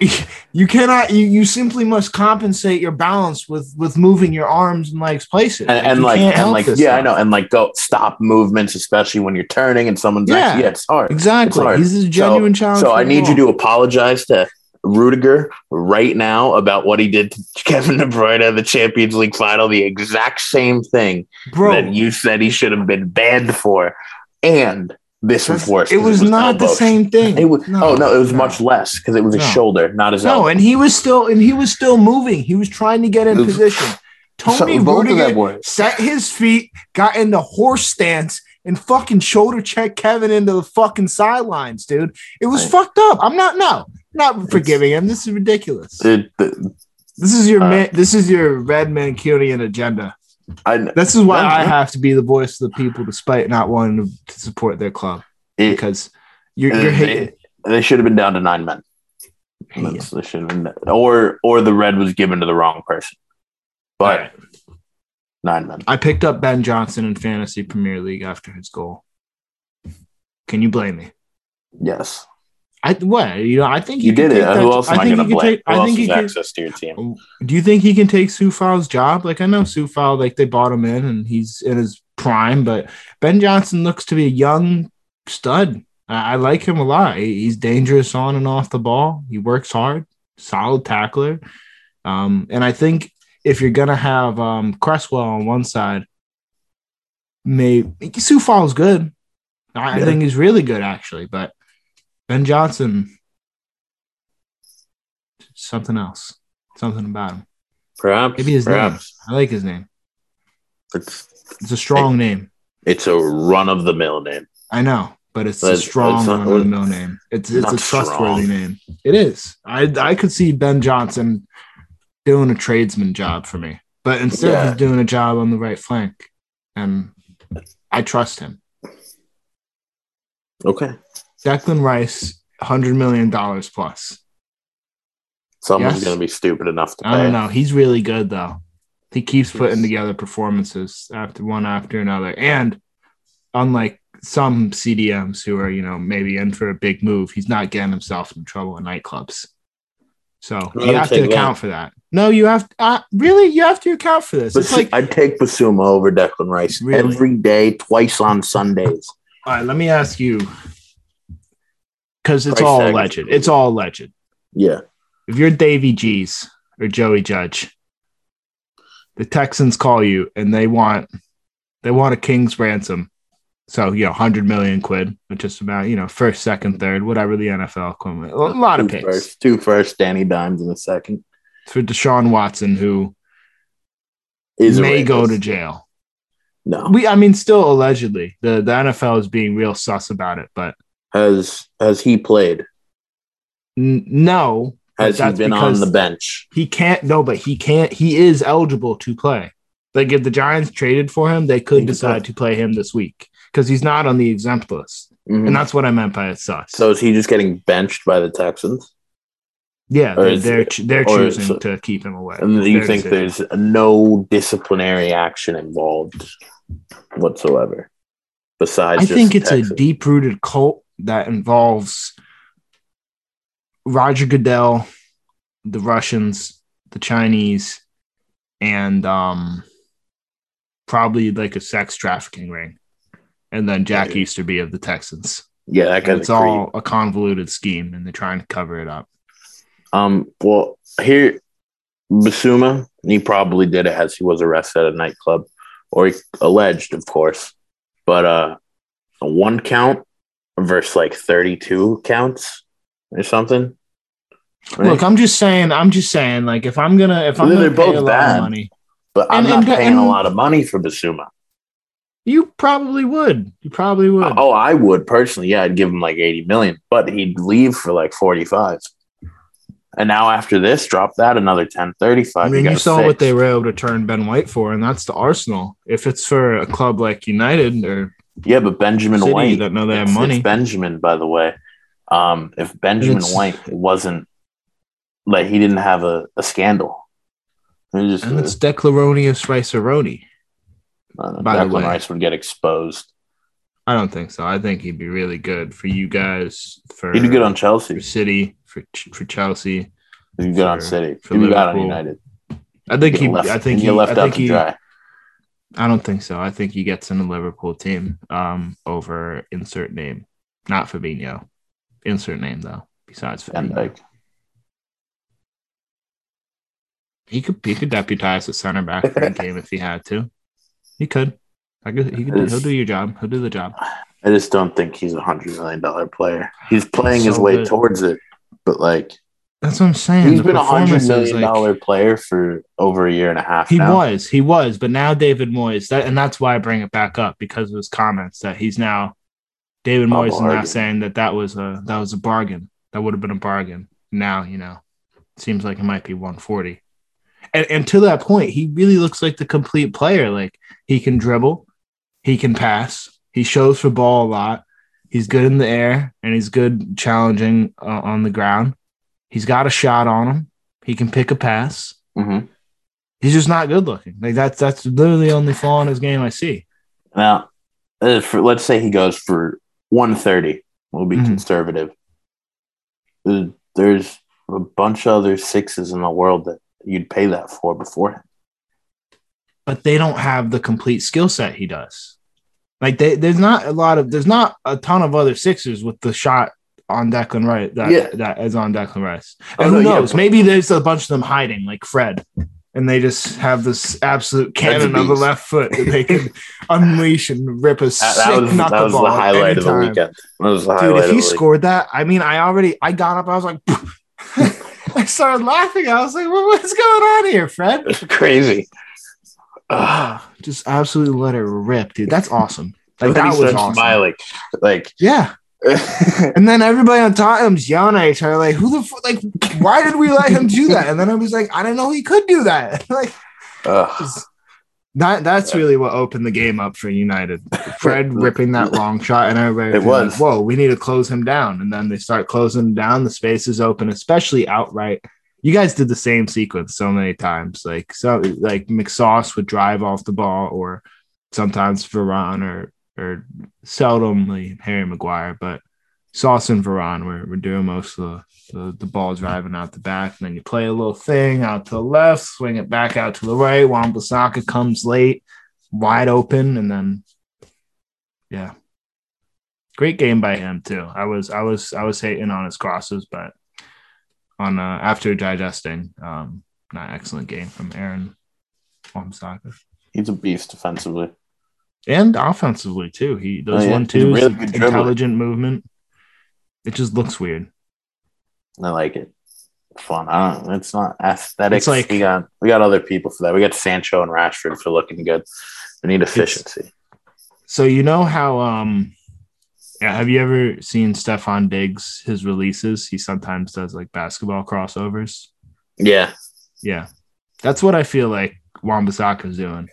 you cannot you, you simply must compensate your balance with with moving your arms and legs places. And, and like and like yeah, stuff. I know. And like go stop movements, especially when you're turning and someone's yeah, like, yeah, it's hard. Exactly. It's hard. This is a genuine so, challenge. So I need all. you to apologize to Rüdiger right now about what he did to Kevin De Bruyne in the Champions League final, the exact same thing Bro. that you said he should have been banned for. And this That's, was worse. It was, it was not elbows. the same thing. It was, no, oh no, it was no. much less because it was his no. shoulder, not his no, elbow. No, and he was still and he was still moving. He was trying to get in was, position. Toni Rüdiger set his feet, got into horse stance, and fucking shoulder checked Kevin into the fucking sidelines, dude. It was right. fucked up. I'm not no. Not forgiving it's, him. This is ridiculous. It, it, this is your uh, man, this is your red Mancunian agenda. I, this is why I, I have to be the voice of the people, despite not wanting to, to support their club. It, because you're, you're hating. They should have been down to nine men. Yeah. They should have been, or or the red was given to the wrong person. But right. nine men. I picked up Ben Johnson in Fantasy Premier League after his goal. Can you blame me? Yes. I what you know? I think you, you did it. That, Who else am I, I going to blame? Take, Who I think else has access to your team? Do you think he can take Sufal's job? Like I know Sufal, like they bought him in, and he's in his prime. But Ben Johnson looks to be a young stud. I, I like him a lot. He, he's dangerous on and off the ball. He works hard, solid tackler. Um, and I think if you're gonna have um, Cresswell on one side, maybe Sufal's good. I, yeah. I think he's really good actually, but. Ben Johnson, something else, something about him. Perhaps. Maybe his perhaps. name. I like his name. It's, it's a strong it, name. It's a run-of-the-mill name. I know, but it's but a strong run-of-the-mill name. It's it's a trustworthy strong. name. It is. I I could see Ben Johnson doing a tradesman job for me, but instead yeah. he's doing a job on the right flank, and I trust him. Okay. Declan Rice, one hundred million dollars plus. Someone's yes. going to be stupid enough to pay. I don't know. He's really good, though. He keeps putting together performances after one after another. And unlike some C D Ms who are, you know, maybe in for a big move, he's not getting himself in trouble in nightclubs. So you have to account that. for that. No, you have to, uh, really, you have to account for this. Bas- it's like I'd take Basuma over Declan Rice really? every day, twice on Sundays. All right, let me ask you. Because it's Price all tag. alleged. It's all alleged. Yeah. If you're Davey G's or Joey Judge, the Texans call you and they want they want a king's ransom. So, you know, one hundred million quid, which is about, you know, first, second, third, whatever the N F L equivalent. A lot two of picks. First, two first, Danny Dimes in a second. For Deshaun Watson, who is may go to jail. No. we. I mean, still allegedly. The, the N F L is being real sus about it, but. Has has he played? N- no. Has he been on the bench? He can't. No, but he can't. He is eligible to play. Like if the Giants traded for him, they could decide to play him this week because he's not on the exempt list, mm-hmm. and that's what I meant by it sucks. So is he just getting benched by the Texans? Yeah, or they're they're, they're choosing it, to keep him away. And you think decisions. there's no disciplinary action involved whatsoever? Besides, I just think it's Texans. a deep-rooted cult. That involves Roger Goodell, the Russians, the Chinese, and um, probably like a sex trafficking ring. And then Jack yeah. Easterby of the Texans. Yeah, that kind of it's creep. all a convoluted scheme, and they're trying to cover it up. Um, well, here, Basuma, he probably did it as he was arrested at a nightclub, or he alleged, of course. But uh, a one count. Versus like thirty-two counts or something. Right? Look, I'm just saying. I'm just saying. Like, if I'm gonna, if I'm they're gonna both pay a bad, lot of money, but I'm and, not and, paying and a lot of money for Basuma. You probably would. You probably would. Uh, oh, I would personally. Yeah, I'd give him like eighty million, but he'd leave for like forty-five. And now after this, drop that another ten, thirty-five. I mean, you, you saw six. What they were able to turn Ben White for, and that's to Arsenal. If it's for a club like United or yeah, but Benjamin City, White, that know they have money. It's Benjamin, by the way. Um, if Benjamin White wasn't like he didn't have a, a scandal, it just, and it's uh, Declaronius Rice-a-Roni. By the way, Rice would get exposed. I don't think so. I think he'd be really good for you guys. For he'd be good on Chelsea, for City, for for Chelsea. He'd be good on City. He'd be good on United. I think he. I think he left out to dry. I don't think so. I think he gets in the Liverpool team. Um, over insert name, not Fabinho. Insert name though. Besides Fabinho, he could he could deputize the center back for the game if he had to. He could. I could, he could do, he'll do your job. He'll do the job. I just don't think he's a one hundred million dollars player. He's playing so his way good. towards it, but like that's what I'm saying. He's the been a one hundred million dollars like, player for over a year and a half he now. He was. He was, but now David Moyes, that, and that's why I bring it back up because of his comments that he's now David Moyes is now saying that that was a that was a bargain. That would have been a bargain. Now, you know, it seems like it might be one forty. And and to that point, he really looks like the complete player. Like he can dribble. He can pass. He shows for ball a lot. He's good in the air, and he's good challenging uh, on the ground. He's got a shot on him. He can pick a pass. Mm-hmm. He's just not good looking. Like that's that's literally the only flaw in his game I see. Now, if, let's say he goes for one thirty. We'll be mm-hmm. conservative. There's a bunch of other sixes in the world that you'd pay that for before him. But they don't have the complete skill set he does. Like they, there's not a lot of there's not a ton of other sixers with the shot on Declan Rice that, yeah. that is on Declan Rice. And oh, who no, knows? Yeah, maybe there's a bunch of them hiding, like Fred, and they just have this absolute cannon on the left foot that they can unleash and rip a that, sick that was, knuckleball. That was the highlight of the weekend. That was the Dude, highlight if he of the scored week. That, I mean, I already I got up, I was like, I started laughing. I was like, what, what's going on here, Fred? It's crazy. Uh, just absolutely let it rip, dude. That's awesome. Like that was awesome. Smiling. Like yeah. And then everybody on Tottenham's yelling at each other, like, who the fuck? Like, why did we let him do that? And then I was like, I didn't know he could do that. Like, uh, that that's yeah. really what opened the game up for United. Fred ripping that long shot, and everybody it was like, whoa, we need to close him down. And then they start closing him down. The space is open, especially outright. You guys did the same sequence so many times. Like so, like McSauce would drive off the ball, or sometimes Varane, or or seldomly Harry Maguire, but Sauce and Varane were, were doing most of the, the, the ball driving out the back. And then you play a little thing out to the left, swing it back out to the right. Wan-Bissaka comes late, wide open, and then yeah, great game by him too. I was I was I was hating on his crosses, but. On uh, after digesting, um, not excellent game from Aaron Wan-Bissaka. He's a beast defensively and offensively too. He those oh, yeah. one twos, really intelligent dribbler. Movement. It just looks weird. I like it. Fun. I don't. It's not aesthetics. It's like, we got we got other people for that. We got Sancho and Rashford for looking good. They need efficiency. So you know how. Um, Yeah, have you ever seen Stefan Diggs, his releases? He sometimes does like basketball crossovers. Yeah. Yeah. That's what I feel like Wan-Bissaka's doing,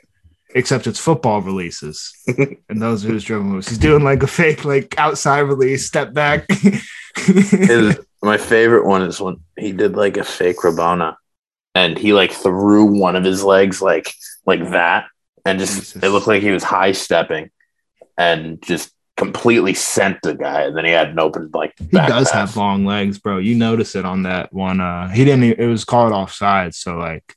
except it's football releases. And those are his dribble moves. He's doing like a fake, like outside release, step back. His, my favorite one is when he did like a fake Rabona and he like threw one of his legs like like that. And just Jesus. It looked like he was high stepping and just completely sent the guy, and then he had an open like he does pass. Have long legs, bro. You notice it on that one. Uh, he didn't. It was called offside, so like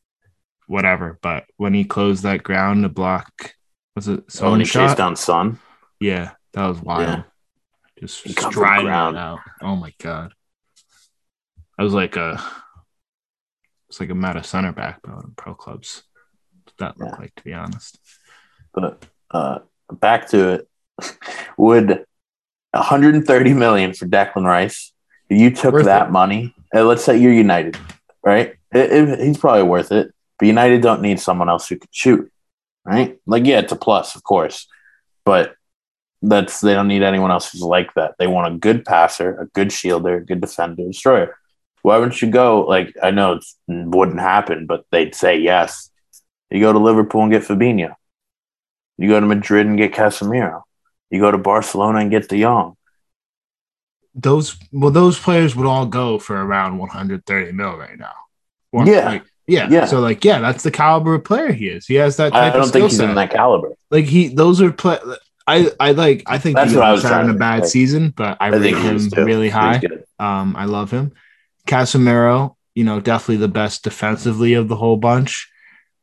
whatever. But when he closed that ground to block, was it? Son oh, when he shot? Chased down Son. Yeah, that was wild. Yeah. Just striding out. Oh my god, I was like a, it's like a meta center back, bro. In pro clubs, what that looked yeah. like, to be honest. But uh, back to it. Would one hundred thirty million dollars for Declan Rice? You took worth that it. Money. And let's say you're United, right? It, it, he's probably worth it. But United don't need someone else who can shoot, right? Like, yeah, it's a plus, of course, but that's they don't need anyone else who's like that. They want a good passer, a good shielder, a good defender, destroyer. why wouldn't you go? Like, I know it wouldn't happen, but they'd say yes. You go to Liverpool and get Fabinho. You go to Madrid and get Casemiro. You go to Barcelona and get De Jong. Those well, those players would all go for around one hundred thirty mil right now. Yeah. Like, yeah, yeah. So like, yeah, that's the caliber of player he is. He has that type of I don't of think he's set. in that caliber. Like he, those are play. I, I like. I think that's what I was having a bad like, season, but I, I rate him really high. Um, I love him. Casemiro, you know, definitely the best defensively of the whole bunch,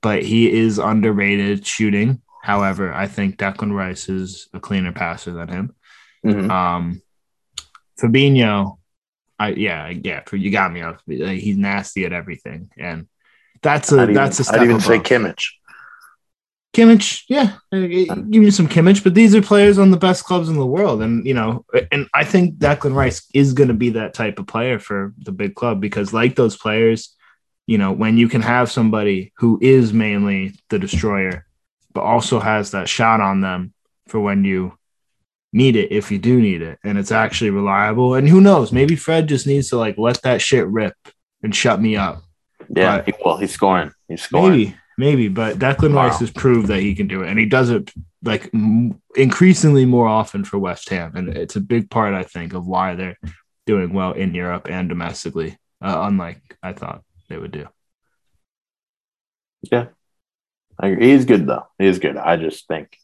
but he is underrated shooting. However, I think Declan Rice is a cleaner passer than him. Mm-hmm. Um, Fabinho, I yeah yeah, you got me off. Like, he's nasty at everything, and that's a I'd that's even, a. I'd even above. say Kimmich. Kimmich, yeah, give me some Kimmich, but these are players on the best clubs in the world, and you know, and I think Declan Rice is going to be that type of player for the big club because, like those players, you know, when you can have somebody who is mainly the destroyer, but also has that shot on them for when you need it, if you do need it, and it's actually reliable. And who knows, maybe Fred just needs to like let that shit rip and shut me up. Yeah, but well, he's scoring, he's scoring. Maybe. Maybe, but Declan wow. Rice has proved that he can do it, and he does it like m- increasingly more often for West Ham, and it's a big part, I think, of why they're doing well in Europe and domestically, uh, unlike I thought they would do. Yeah, I agree. He's good though. He's good. I just think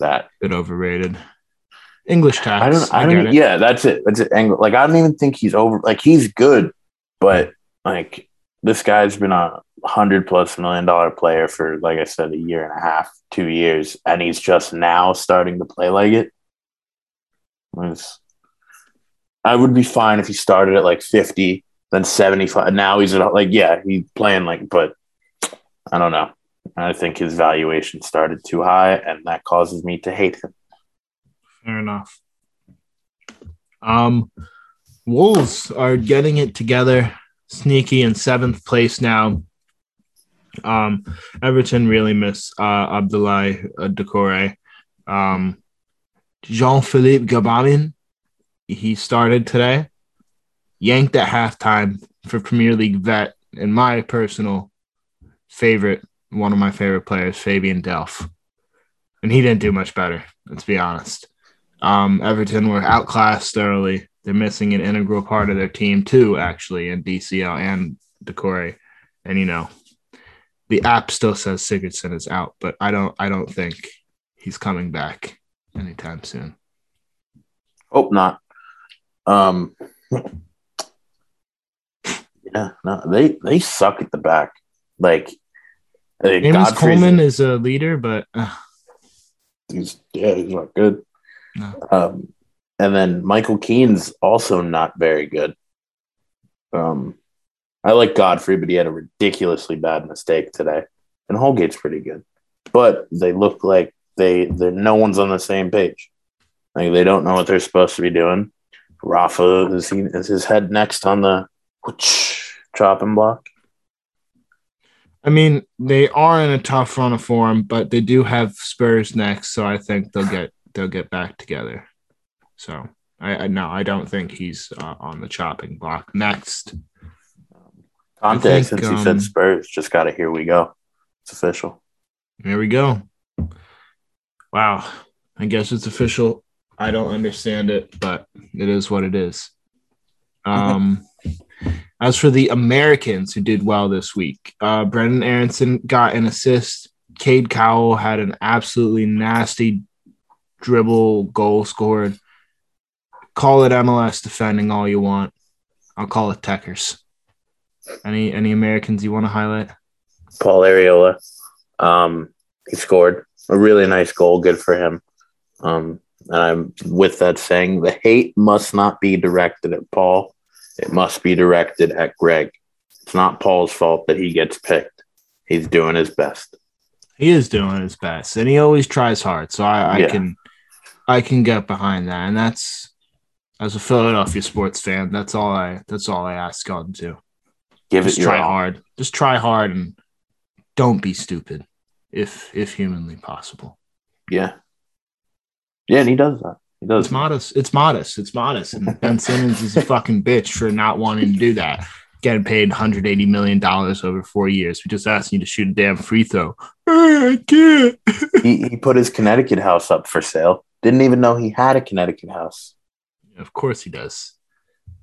that a bit overrated. English tax. I don't. I, I don't. It. Yeah, that's it. That's it. Engl- like I don't even think he's over. Like he's good, but like this guy's been on. hundred plus million dollar player for, like I said, a year and a half, two years, and he's just now starting to play like it. It's, I would be fine if he started at like fifty, then seventy-five. Now he's at like, yeah, he's playing like, but I don't know. I think his valuation started too high, and that causes me to hate him. Fair enough. Um, Wolves are getting it together, sneaky in seventh place now. Um, Everton really miss uh, Abdoulaye Doucouré. Um, Jean-Philippe Gbamin, he started today, yanked at halftime for Premier League vet and my personal favorite, one of my favorite players, Fabian Delph. And he didn't do much better, let's be honest. Um, Everton were outclassed thoroughly. They're missing an integral part of their team too, actually, in D C L and Doucouré. And, you know, the app still says Sigurdsson is out, but I don't I don't think he's coming back anytime soon. Hope not. Um, yeah, no, they they suck at the back. Like Amos Coleman is a leader, but uh, he's yeah, he's not good. No. Um, and then Michael Keane's also not very good. Um I like Godfrey, but he had a ridiculously bad mistake today. And Holgate's pretty good. But they look like they no one's on the same page. Like they don't know what they're supposed to be doing. Rafa is, he, is his head next on the whoosh, chopping block. I mean, they are in a tough run of form, but they do have Spurs next, so I think they'll get they'll get back together. So I, I no, I don't think he's uh, on the chopping block next. Contact, since um, he said Spurs, just got it. Here we go. It's official. Here we go. Wow. I guess it's official. I don't understand it, but it is what it is. Um, as for the Americans who did well this week, uh, Brendan Aronson got an assist. Cade Cowell had an absolutely nasty dribble goal scored. Call it M L S defending all you want. I'll call it Techers. Any any Americans you want to highlight? Paul Areola. Um, he scored a really nice goal. Good for him. Um, and I'm with that saying, the hate must not be directed at Paul. It must be directed at Greg. It's not Paul's fault that he gets picked. He's doing his best. He is doing his best, and he always tries hard. So I, I yeah. can I can get behind that. And that's, as a Philadelphia sports fan, that's all I that's all I ask on to. Give Just it try all. hard. Just try hard and don't be stupid if if humanly possible. Yeah. Yeah, and he does that. He does. It's modest. It's modest. It's modest. And Ben Simmons is a fucking bitch for not wanting to do that. getting paid one hundred eighty million dollars over four years. We just asked you to shoot a damn free throw. I can't. he, he put his Connecticut house up for sale. Didn't even know he had a Connecticut house. Of course he does.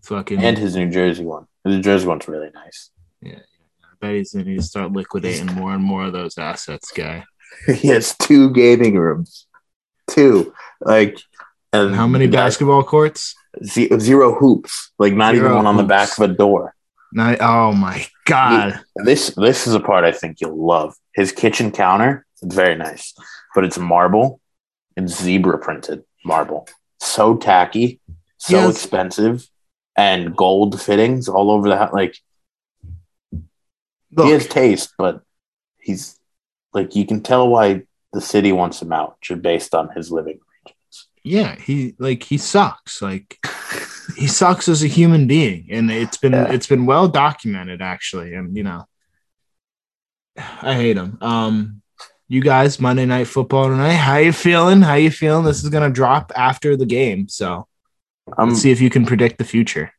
Fucking and his New Jersey one. His New Jersey one's really nice. Yeah, I bet he's going to start liquidating more and more of those assets, guy. He has two gaming rooms. Two. Like, and how many basketball courts? Zero hoops. Like, not zero even one hoops. On the back of a door. Not, oh, my God. He, this this is a part I think you'll love. His kitchen counter, it's very nice. But it's marble. It's zebra-printed marble. So tacky. So yes. Expensive. And gold fittings all over the house. Like, look, he has taste, but he's... Like, you can tell why the city wants him out, just based on his living arrangements. Yeah, he like he sucks. Like he sucks as a human being, and it's been yeah. it's been well documented actually. And you know, I hate him. Um, you guys, Monday Night Football tonight. How you feeling? How you feeling? This is gonna drop after the game, so I'm, let's see if you can predict the future.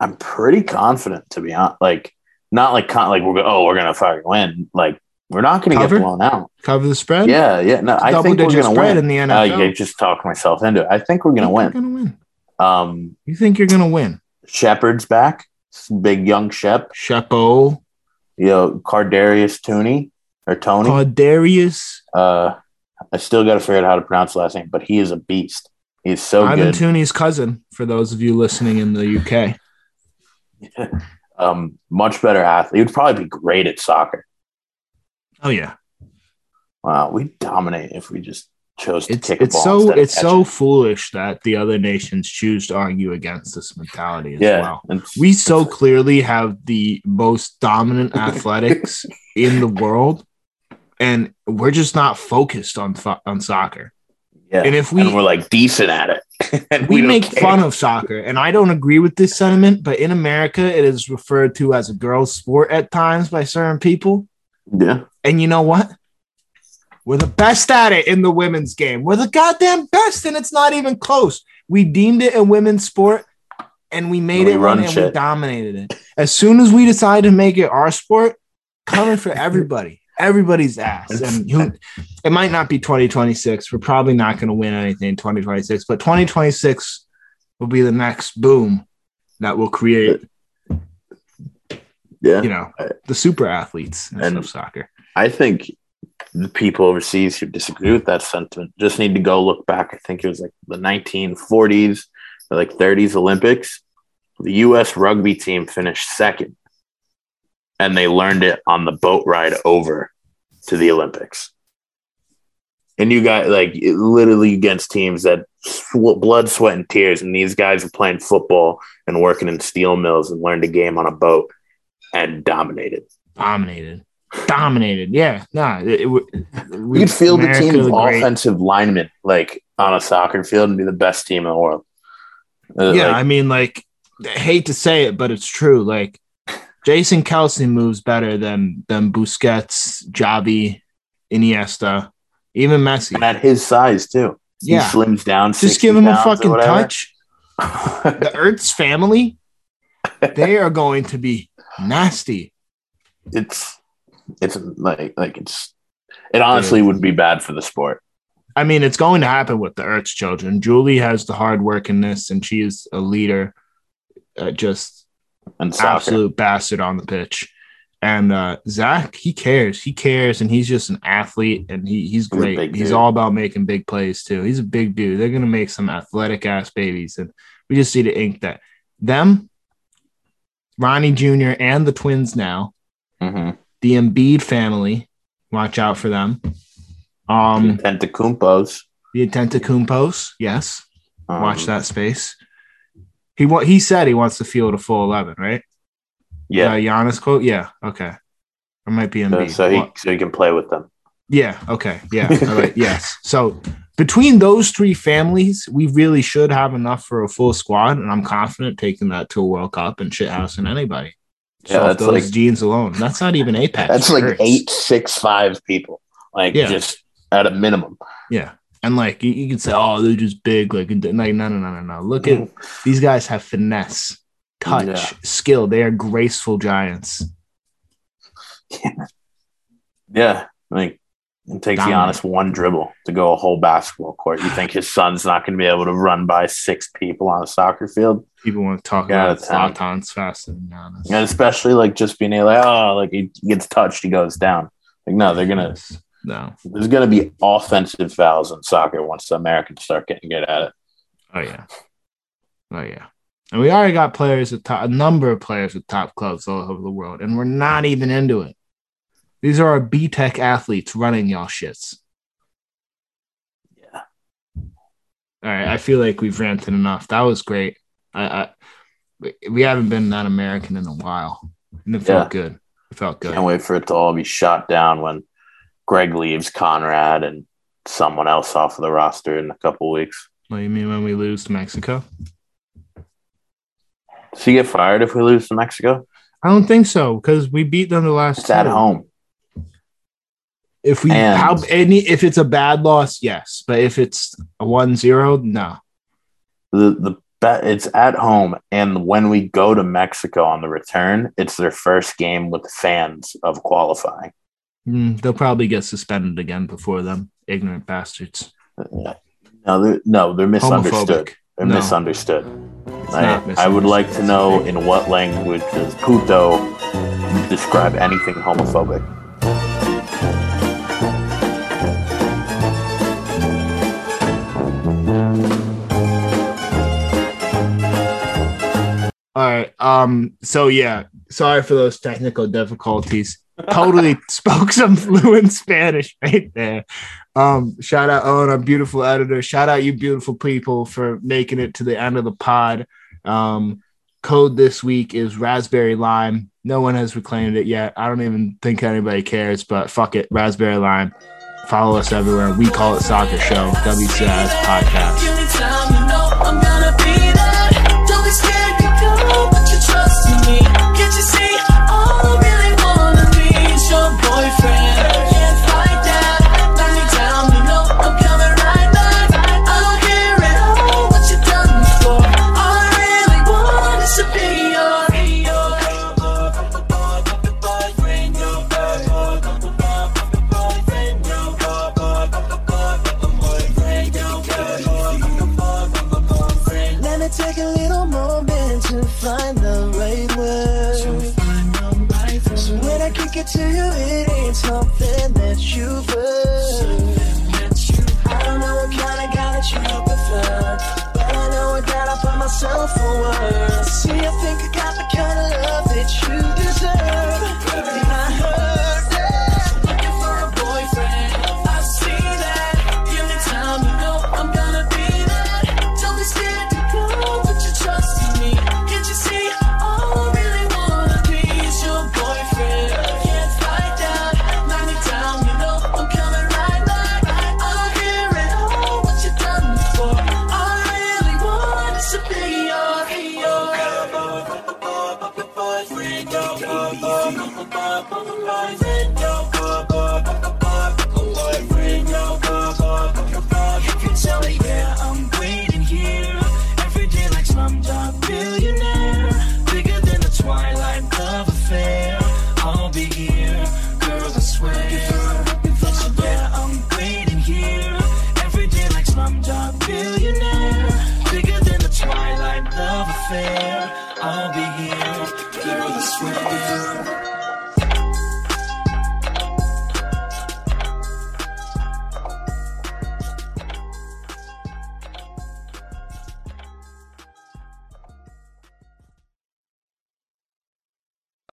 I'm pretty confident, to be honest. Like, not like like we're oh we're gonna fucking win. Like. We're not going to get blown out. Cover the spread? Yeah, yeah. No, I think we're going to win. In the N F L. Uh, yeah, just talked myself into it. I think we're going to win. Going to win. Um, you think you're going to win? Shepard's back. Big young Shep. Shepo. You know, Cardarius Tooney or Tony. Cardarius. Uh, I still got to figure out how to pronounce the last name, but he is a beast. He's so I'm good. Ivan Tooney's cousin, for those of you listening in the U K. um, much better athlete. He would probably be great at soccer. Oh yeah! Wow, we dominate if we just chose to it's, kick it's a ball. So, it's so it. foolish that the other nations choose to argue against this mentality as yeah, well. It's, we it's, so clearly have the most dominant athletics in the world, and we're just not focused on on soccer. Yeah, and if we and we're like decent at it, and we, we make care. fun of soccer. And I don't agree with this sentiment, but in America, it is referred to as a girls' sport at times by certain people. Yeah. And you know what? We're the best at it in the women's game. We're the goddamn best, and it's not even close. We deemed it a women's sport, and we made we it run and shit. We dominated it. As soon as we decided to make it our sport, coming for everybody, everybody's ass. And who, it might not be twenty twenty-six. We're probably not going to win anything in twenty twenty-six, but twenty twenty-six will be the next boom that will create. Yeah, you know, the super athletes and of soccer. I think the people overseas who disagree with that sentiment just need to go look back. I think it was like the nineteen forties or like thirties Olympics. The U S rugby team finished second, and they learned it on the boat ride over to the Olympics. And you got like literally against teams that sw- blood, sweat, and tears. And these guys were playing football and working in steel mills and learned a game on a boat. And dominated, dominated, dominated. Yeah, nah. It, it, we could field a team of offensive great. linemen like on a soccer field and be the best team in the world. Uh, yeah, like, I mean, like, I hate to say it, but it's true. Like, Jason Kelsey moves better than than Busquets, Xavi, Iniesta, even Messi. And at his size too. Yeah, he slims down. Just give him a fucking touch. The Ertz family, they are going to be. Nasty. It's it's like like it's it honestly would be bad for the sport. I mean, it's going to happen with the Ertz children. Julie has the hard work in this, and she is a leader, uh, just an absolute bastard on the pitch. And uh, Zach, he cares, he cares, and he's just an athlete, and he he's great. He's all about making big plays too. He's a big dude. They're gonna make some athletic ass babies, and we just need to ink that them. Ronnie Junior and the twins now, mm-hmm. the Embiid family, watch out for them. Um, the Antetokounmpos. The Antetokounmpos, yes. Um, watch that space. He wa- he said he wants to field a full eleven, right? Yeah. Uh, Giannis quote? Yeah, okay. Or might be Embiid. So, so, he, so he can play with them. Yeah, okay, yeah, all right, yes. So between those three families, we really should have enough for a full squad, and I'm confident taking that to a World Cup and shithousing anybody. So yeah, that's those like, genes alone. That's not even Apex. That's like Ertz. eight, six, five people, like yeah. just at a minimum. Yeah, and like you, you can say, oh, they're just big. Like, like no, no, no, no, no. Look at these guys have finesse. touch, yeah. skill. They are graceful giants. Yeah. yeah. Like, it takes Giannis one dribble to go a whole basketball court. You think his son's not going to be able to run by six people on a soccer field? People want to talk about Zlatan's faster than Giannis. And especially, like, just being able, like, oh, like, he gets touched, he goes down. Like, no, they're going to – no. There's going to be offensive fouls in soccer once the Americans start getting good at it. Oh, yeah. Oh, yeah. And we already got players with top, a number of players with top clubs all over the world, and we're not even into it. These are our B-Tech athletes running y'all shits. Yeah. All right. I feel like we've ranted enough. That was great. I, I we haven't been that American in a while, and it felt yeah. good. It felt good. Can't wait for it to all be shot down when Greg leaves Conrad and someone else off of the roster in a couple weeks. What do you mean when we lose to Mexico? Does he get fired if we lose to Mexico? I don't think so, because we beat them the last time. It's at home. If we and how any if it's a bad loss, yes. But if it's a one zero, no. The the bet it's at home, and when we go to Mexico on the return, it's their first game with the fans of qualifying. Mm, they'll probably get suspended again before them. Ignorant bastards. No, they're, no, they're misunderstood. Homophobic. They're no. misunderstood. I, I would like to know in what language does puto describe anything homophobic? All right. Um, so, yeah, sorry for those technical difficulties. Totally spoke some fluent Spanish right there. Um, shout out Owen, our beautiful editor. Shout out you beautiful people for making it to the end of the pod. Um, code this week is raspberry lime. No one has reclaimed it yet. I don't even think anybody cares, but fuck it. Raspberry lime. Follow us everywhere. We call it Soccer Show, W C I S Podcast. To you, it ain't something that you've heard. I don't know what kind of guy that you prefer, but I know I gotta put myself for words. See, I think I got the kind of love that you deserve. Baby, I heard that looking for a boyfriend. I see that. Give me time, you know I'm gonna be that. Don't be scared to go, but you trust in me. Can't you see? All I really wanna be is your boyfriend. I'll be here, girl, I swear.